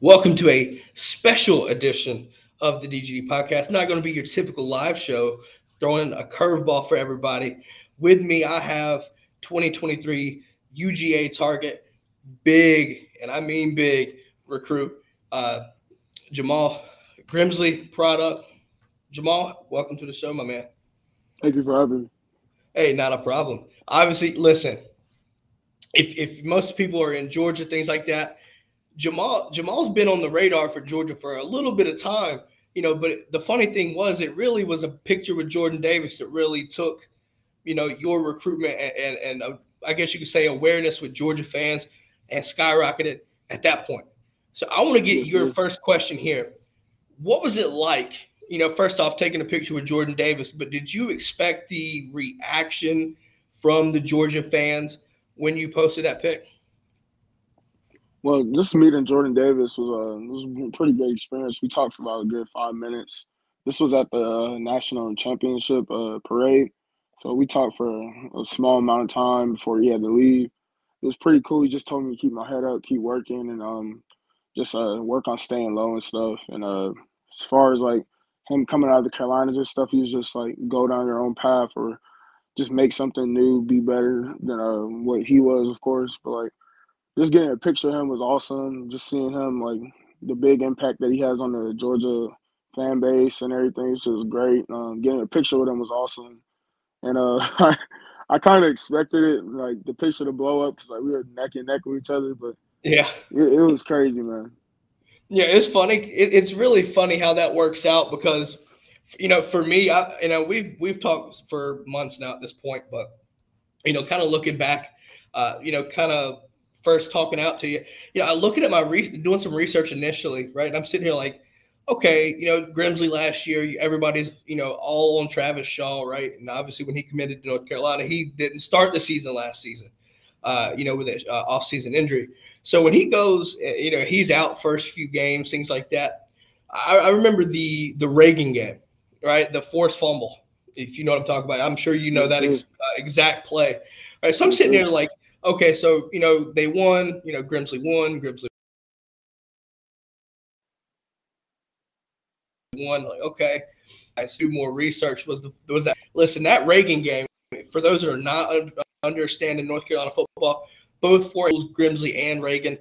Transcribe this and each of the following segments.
Welcome to a special edition of the DGD Podcast. Not going to be your typical live show, throwing a curveball for everybody. With me, I have 2023 UGA target, big, and I mean big, recruit, Jamaal Grimsley product. Jamaal, welcome to the show, my man. Thank you for having me. Hey, not a problem. Obviously, listen, if most people are in Georgia, things like that, Jamal's been on the radar for Georgia for a little bit of time, you know, but the funny thing was it really was a picture with Jordan Davis that really took, you know, your recruitment and I guess you could say awareness with Georgia fans and skyrocketed at that point. So I want to get your first question here. What was it like, you know, first off, taking a picture with Jordan Davis, but did you expect the reaction from the Georgia fans when you posted that pic? Well, just meeting Jordan Davis was a pretty great experience. We talked for about a good 5 minutes. This was at the National Championship parade. So we talked for a small amount of time before he had to leave. It was pretty cool. He just told me to keep my head up, keep working, and just work on staying low and stuff. And as far as, like, him coming out of the Carolinas and stuff, he was just, like, go down your own path or just make something new, be better than what he was, of course. But, like, just getting a picture of him was awesome. Just seeing him, like, the big impact that he has on the Georgia fan base and everything, so it was great. Getting a picture with him was awesome. And I kind of expected it, like, the picture to blow up because, like, we were neck and neck with each other. But, yeah, it was crazy, man. Yeah, it's funny. It's really funny how that works out because, you know, for me, we've talked for months now at this point. But, you know, kind of looking back, you know, kind of – first talking out to you, you know, I looking at my doing some research initially, right? And I'm sitting here like, okay, you know, Grimsley last year, everybody's, you know, all on Travis Shaw, right? And obviously when he committed to North Carolina, he didn't start the season last season, you know, with an off-season injury. So when he goes, you know, he's out first few games, things like that. I remember the Reagan game, right? The forced fumble, if you know what I'm talking about. I'm sure you know that exact play. All right, so I'm sitting there like, okay, so, you know, they won, you know, Grimsley won, like, okay. I do more research. Listen, that Reagan game, for those that are not understanding North Carolina football, both for Grimsley and Reagan.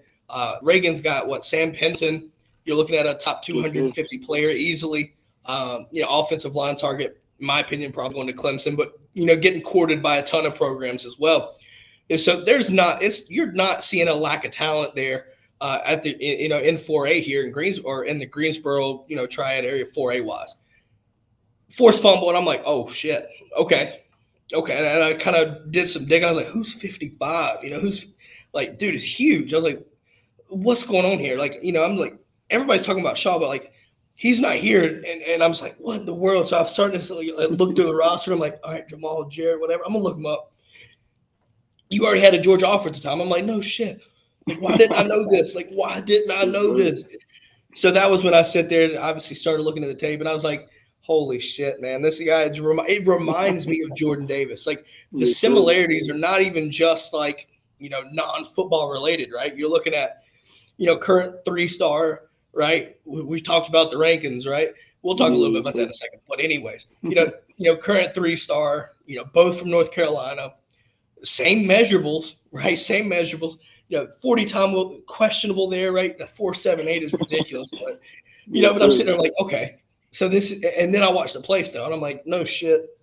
Reagan's got, what, Sam Pendleton. You're looking at a top 250 player easily. You know, offensive line target, in my opinion, probably going to Clemson, but, you know, getting courted by a ton of programs as well. And so you're not seeing a lack of talent there in 4A here in in the Greensboro, you know, triad area 4A wise. Forced fumble, and I'm like, oh shit, okay, and I kind of did some digging. I was like, who's 55? You know, who's like, dude is huge. I was like, what's going on here? Like, you know, I'm like, everybody's talking about Shaw, but like, he's not here, and I'm just like, what in the world? So I've started to look through the roster. I'm like, all right, Jamaal Jarrett, whatever. I'm gonna look him up. You already had a Georgia offer at the time. I'm like, no shit. Like, why didn't I know this? Like, why didn't I know this? So that was when I sat there and obviously started looking at the tape, and I was like, holy shit, man. This guy, it reminds me of Jordan Davis. Like, the similarities are not even just, like, you know, non-football related, right? You're looking at, you know, current 3-star, right? We talked about the rankings, right? We'll talk a little bit about that in a second. But anyways, you know, current 3-star, you know, both from North Carolina, same measurables, right? Same measurables. You know, 40-time questionable there, right? The 4.78 is ridiculous, but you know. But I'm sitting there like, okay. So this, and then I watched the play still, and I'm like, no shit.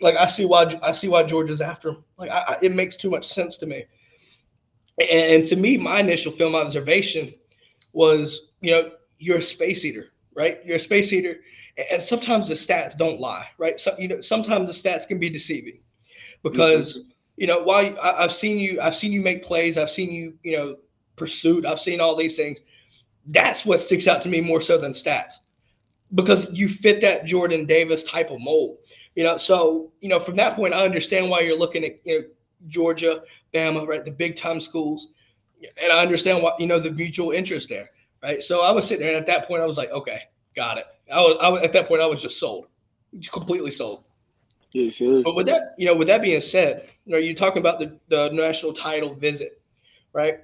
Like, I see why Georgia's after him. Like, it makes too much sense to me. And to me, my initial film observation was, you know, you're a space eater, right? You're a space eater, and sometimes the stats don't lie, right? So, you know, sometimes the stats can be deceiving because. You know, while I've seen you make plays, I've seen you, you know, pursuit, I've seen all these things. That's what sticks out to me more so than stats, because you fit that Jordan Davis type of mold. You know, so, you know, from that point, I understand why you're looking at, you know, Georgia, Bama, right, the big time schools, and I understand why, you know, the mutual interest there, right? So I was sitting there, and at that point, I was like, okay, got it. I was at that point, I was just sold, completely sold. Yes, sir. But with that, you know, with that being said, you know, you're talking about the national title visit, right?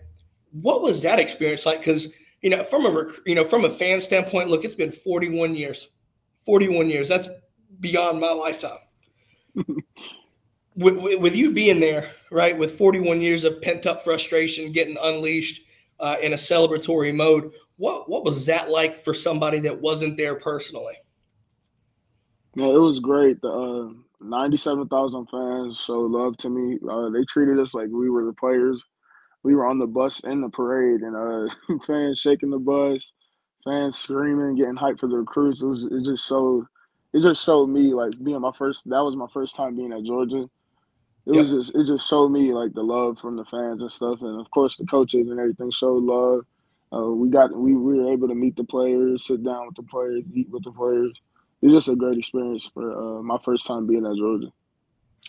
What was that experience like? Because, you know, from a fan standpoint, look, it's been 41 years. That's beyond my lifetime. With you being there, right, with 41 years of pent-up frustration getting unleashed in a celebratory mode, what was that like for somebody that wasn't there personally? Yeah, it was great. The 97,000 fans showed love to me. They treated us like we were the players. We were on the bus in the parade, and fans shaking the bus, fans screaming, getting hyped for the recruits. It just showed me, like, that was my first time being at Georgia. It just showed me, like, the love from the fans and stuff, and of course the coaches and everything showed love. We were able to meet the players, sit down with the players, eat with the players. It was just a great experience for my first time being at Georgia.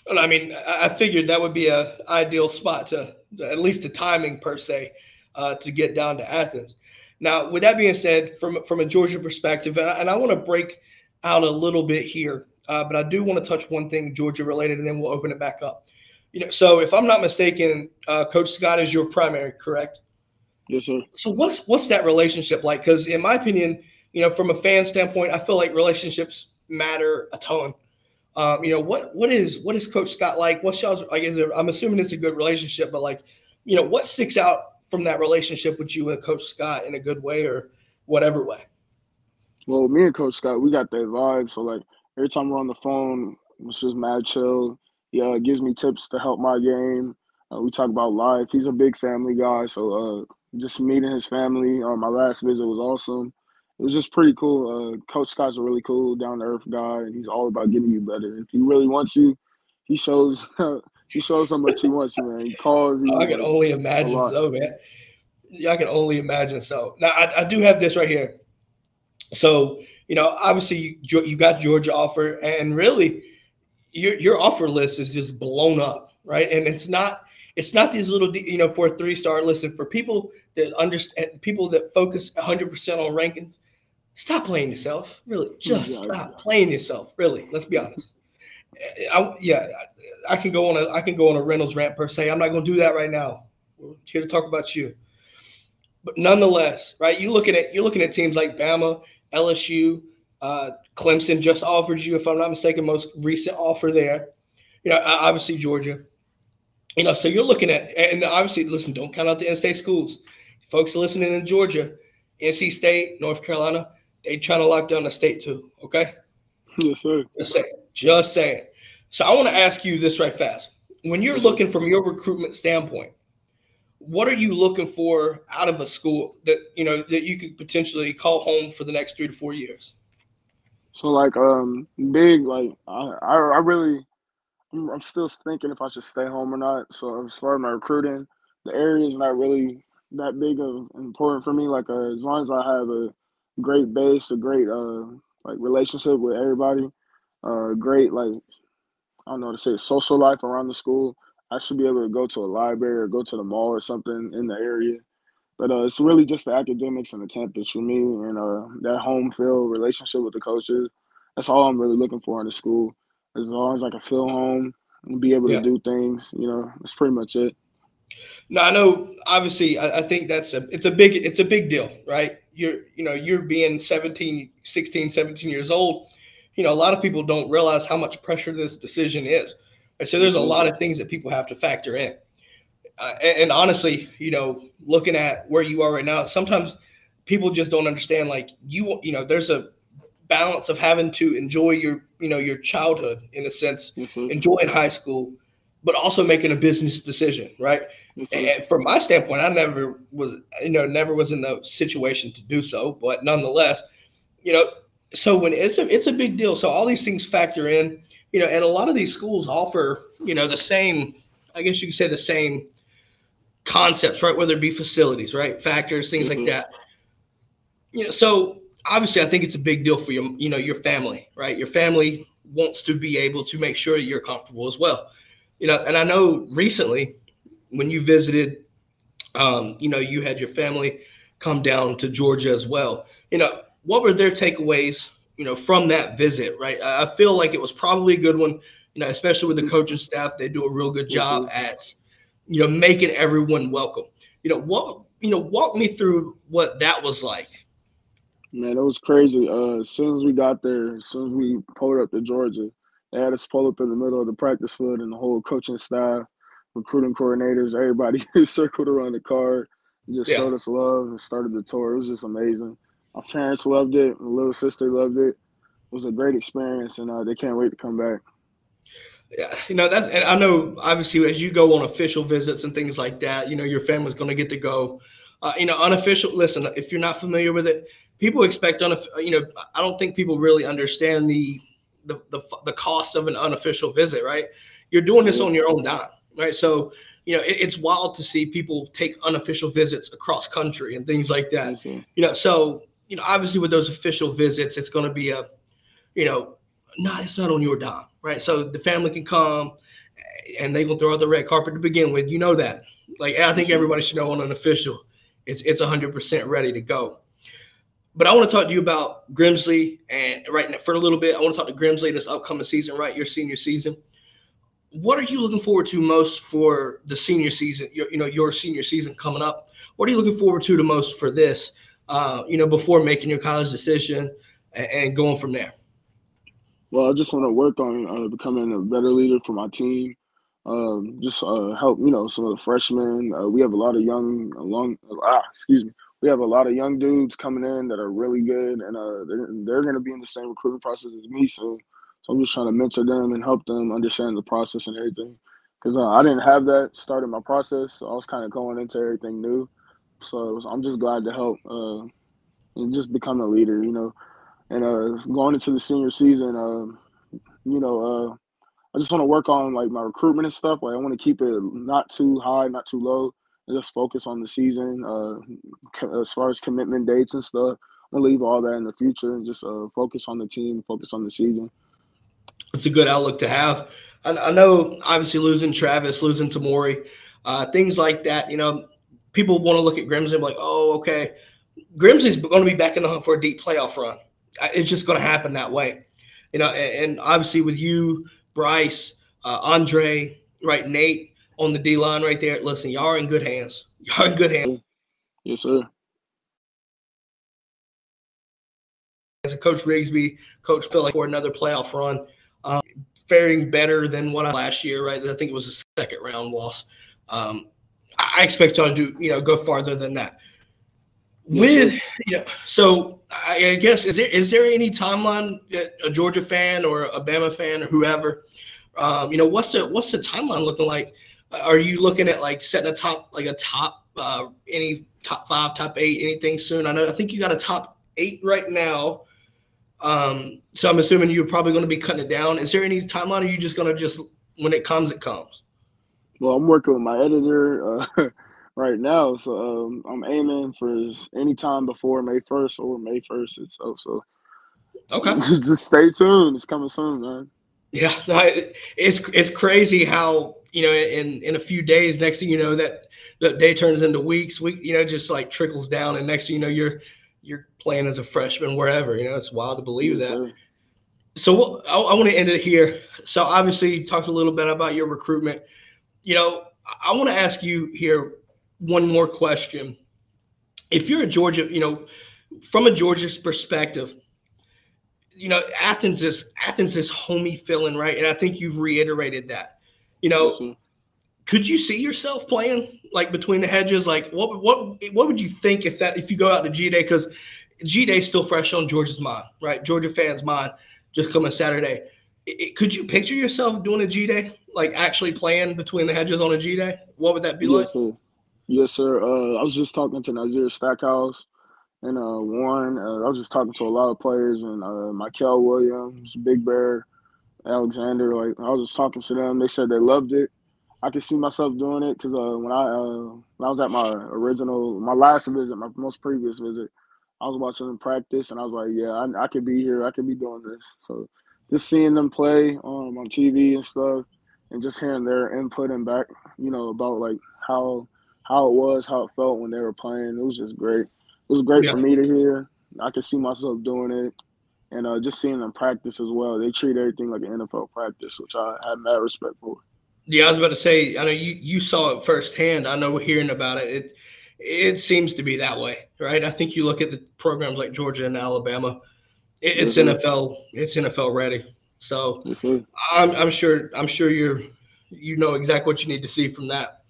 Well, I mean, I figured that would be an ideal spot to, at least the timing per se, to get down to Athens. Now, with that being said, from a Georgia perspective, and I want to break out a little bit here. But I do want to touch one thing Georgia related, and then we'll open it back up. You know, so if I'm not mistaken, Coach Scott is your primary, correct? Yes, sir. So what's that relationship like? Because in my opinion, you know, from a fan standpoint, I feel like relationships matter a ton. You know, what is Coach Scott like? What's y'all's? Like, I'm assuming it's a good relationship, but, like, you know, what sticks out from that relationship with you and Coach Scott in a good way or whatever way? Well, me and Coach Scott, we got that vibe. So, like, every time we're on the phone, it's just mad chill. Yeah, it gives me tips to help my game. We talk about life. He's a big family guy, so just meeting his family on my last visit was awesome. It was just pretty cool. Coach Scott's a really cool, down-to-earth guy, and he's all about getting you better. If he really wants you, he shows how much he wants you, man. He calls you. I can only imagine so, man. Yeah, I can only imagine so. Now, I do have this right here. So, you know, obviously you got Georgia offer, and really your offer list is just blown up, right? And it's not these little, you know, for a 3-star. Listen, for people that understand, people that focus 100% on rankings, stop playing yourself. Really, just stop playing yourself. Really, let's be honest. I can go on a Reynolds rant per se. I'm not going to do that right now. We're here to talk about you, but nonetheless, right? You're looking at teams like Bama, LSU, Clemson just offered you, if I'm not mistaken, most recent offer there. You know, obviously Georgia. You know, so you're looking at, and obviously, listen, don't count out the in-state schools. Folks listening in Georgia, NC State, North Carolina, they trying to lock down the state too. Okay. Yes, sir. Just saying. So I want to ask you this right fast. When you're looking from your recruitment standpoint, what are you looking for out of a school that, you know, that you could potentially call home for the next 3 to 4 years? So, like, big, like, I'm still thinking if I should stay home or not. So as far as my recruiting, the area is not really that big of important for me. Like, as long as I have a great base, a great, like, relationship with everybody, great, like, I don't know how to say, social life around the school, I should be able to go to a library or go to the mall or something in the area. But it's really just the academics and the campus for me, and that home field relationship with the coaches. That's all I'm really looking for in the school. As long as I can feel home and be able to do things, you know, that's pretty much it. No, I know. Obviously, I think it's a big deal, right? You're being 16, 17 years old. You know, a lot of people don't realize how much pressure this decision is. So there's a lot of things that people have to factor in. And honestly, you know, looking at where you are right now, sometimes people just don't understand, like, you know, there's a balance of having to enjoy your childhood in a sense, enjoying high school, but also making a business decision, right? Mm-hmm. And from my standpoint, I never was in the situation to do so, but nonetheless, you know, so when it's a big deal. So all these things factor in, you know, and a lot of these schools offer, you know, the same, I guess you could say the same concepts, right? Whether it be facilities, right? Factors, things like that. You know, so obviously I think it's a big deal for your, you know, your family, right? Your family wants to be able to make sure that you're comfortable as well. You know, and I know recently when you visited, you know, you had your family come down to Georgia as well. You know, what were their takeaways, you know, from that visit, right? I feel like it was probably a good one, you know, especially with the coaching staff. They do a real good job at, you know, making everyone welcome. You know, what you know, walk me through what that was like. Man, it was crazy. As soon as we got there, as soon as we pulled up to Georgia, they had us pull up in the middle of the practice field, and the whole coaching staff, recruiting coordinators, everybody circled around the car and just showed us love and started the tour. It was just amazing. My parents loved it. My little sister loved it. It was a great experience, and they can't wait to come back. Yeah, you know, that's, and I know obviously as you go on official visits and things like that, you know, your family's going to get to go. You know, unofficial, listen, if you're not familiar with it, people expect, you know, I don't think people really understand the cost of an unofficial visit, right? You're doing this on your own dime, right? So, you know, it's wild to see people take unofficial visits across country and things like that. Mm-hmm. You know, so, you know, obviously with those official visits, it's going to be a, you know, it's not on your dime, right? So the family can come and they will throw out the red carpet to begin with. You know that. Like, I think everybody should know on an official, it's 100% ready to go. But I want to talk to you about Grimsley and right now for a little bit. I want to talk to Grimsley this upcoming season, right? Your senior season. What are you looking forward to most for the senior season? You know, your senior season coming up. What are you looking forward to the most for this, you know, before making your college decision and going from there? Well, I just want to work on becoming a better leader for my team. Help, you know, some of the freshmen. We have a lot of We have a lot of young dudes coming in that are really good, and they're going to be in the same recruiting process as me. So I'm just trying to mentor them and help them understand the process and everything, because I didn't have that starting my process. So I was kind of going into everything new. So I'm just glad to help and just become a leader, you know. And going into the senior season, I just want to work on, like, my recruitment and stuff. Like, I want to keep it not too high, not too low. Just focus on the season as far as commitment dates and stuff. I'm gonna leave all that in the future and just focus on the team, focus on the season. It's a good outlook to have. I know, obviously, losing Travis, losing Tamori, things like that. You know, people want to look at Grimsley and be like, oh, okay, Grimsley's going to be back in the hunt for a deep playoff run. It's just going to happen that way. You know, and obviously with you, Bryce, Andre, right, Nate, on the D-line right there. Listen, y'all are in good hands. Y'all are in good hands. Yes, sir. As a Coach Rigsby, Coach Phil, for another playoff run, faring better than what I last year, right? I think it was a second-round loss. I expect y'all to do, you know, go farther than that. So I guess, is there any timeline that a Georgia fan or a Bama fan or whoever, you know, what's the timeline looking like? Are you looking at, like, setting any top five, top eight, anything soon? I think you got a top 8 right now. So I'm assuming you're probably going to be cutting it down. Is there any timeline? Or are you just going to when it comes, it comes? Well, I'm working with my editor right now. So I'm aiming for any time before May 1st or May 1st. Okay. Just stay tuned. It's coming soon, man. Yeah. No, it's crazy how, you know, in a few days, next thing you know, that the day turns into weeks, you know, just like trickles down. And next thing you know, you're playing as a freshman wherever, you know, it's wild to believe that. Sure. So I want to end it here. So obviously you talked a little bit about your recruitment. You know, I want to ask you here one more question. If you're a Georgia, you know, from a Georgia's perspective, you know, Athens is homey feeling, right? And I think you've reiterated that. You know, Could you see yourself playing, like, between the hedges? Like, what would you think if you go out to G-Day? Because G-Day's still fresh on Georgia's mind, right? Georgia fans' mind, just coming Saturday. Could you picture yourself doing a G-Day, like actually playing between the hedges on a G-Day? What would that be like? Yes, sir. I was just talking to Nazir Stackhouse and Warren. I was just talking to a lot of players, and Mikel Williams, Big Bear, Alexander. Like, I was just talking to them. They said they loved it. I could see myself doing it because when I was at my last visit, my most previous visit, I was watching them practice, and I was like, yeah, I could be here. I could be doing this. So just seeing them play on TV and stuff, and just hearing their input and back, you know, about, like, how it was, how it felt when they were playing. It was just great. It was great for me to hear. I could see myself doing it. And just seeing them practice as well, they treat everything like an NFL practice, which I have mad respect for. Yeah, I was about to say, I know you saw it firsthand. I know hearing about it, it seems to be that way, right? I think you look at the programs like Georgia and Alabama, it's NFL ready. So I'm sure you know exactly what you need to see from that.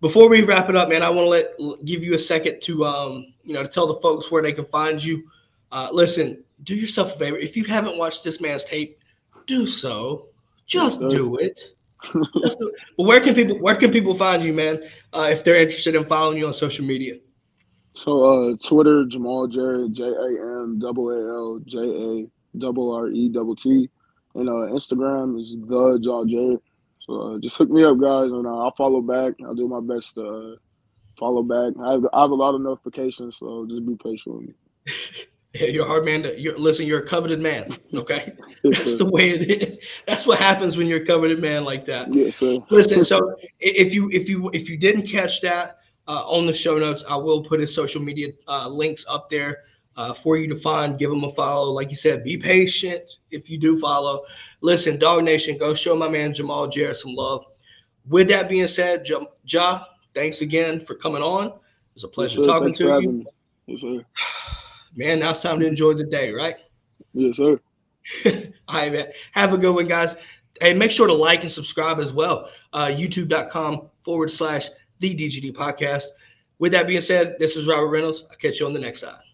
Before we wrap it up, man, I want to give you a second to to tell the folks where they can find you. Listen, do yourself a favor. If you haven't watched this man's tape, do so. Just do it. But where can people find you, man, if they're interested in following you on social media? So Twitter, Jamaal Jarrett, JamaalJarrett. And Instagram is the Jamaal Jarrett. So just hook me up, guys, and I'll follow back. I'll do my best to follow back. I have a lot of notifications, so just be patient with me. Yeah, you're a hard man. You're a coveted man, okay? Yes, that's the way it is. That's what happens when you're a coveted man like that. Yes, sir. Listen, so if you didn't catch that on the show notes, I will put his social media links up there for you to find. Give him a follow. Like you said, be patient if you do follow. Listen, Dog Nation, go show my man Jamaal Jarrett some love. With that being said, Ja, thanks again for coming on. It was a pleasure talking to you. Yes, sir. Man, now it's time to enjoy the day, right? Yes, sir. All right, man. Have a good one, guys. And make sure to like and subscribe as well. YouTube.com/TheDGD Podcast. With that being said, this is Robert Reynolds. I'll catch you on the next side.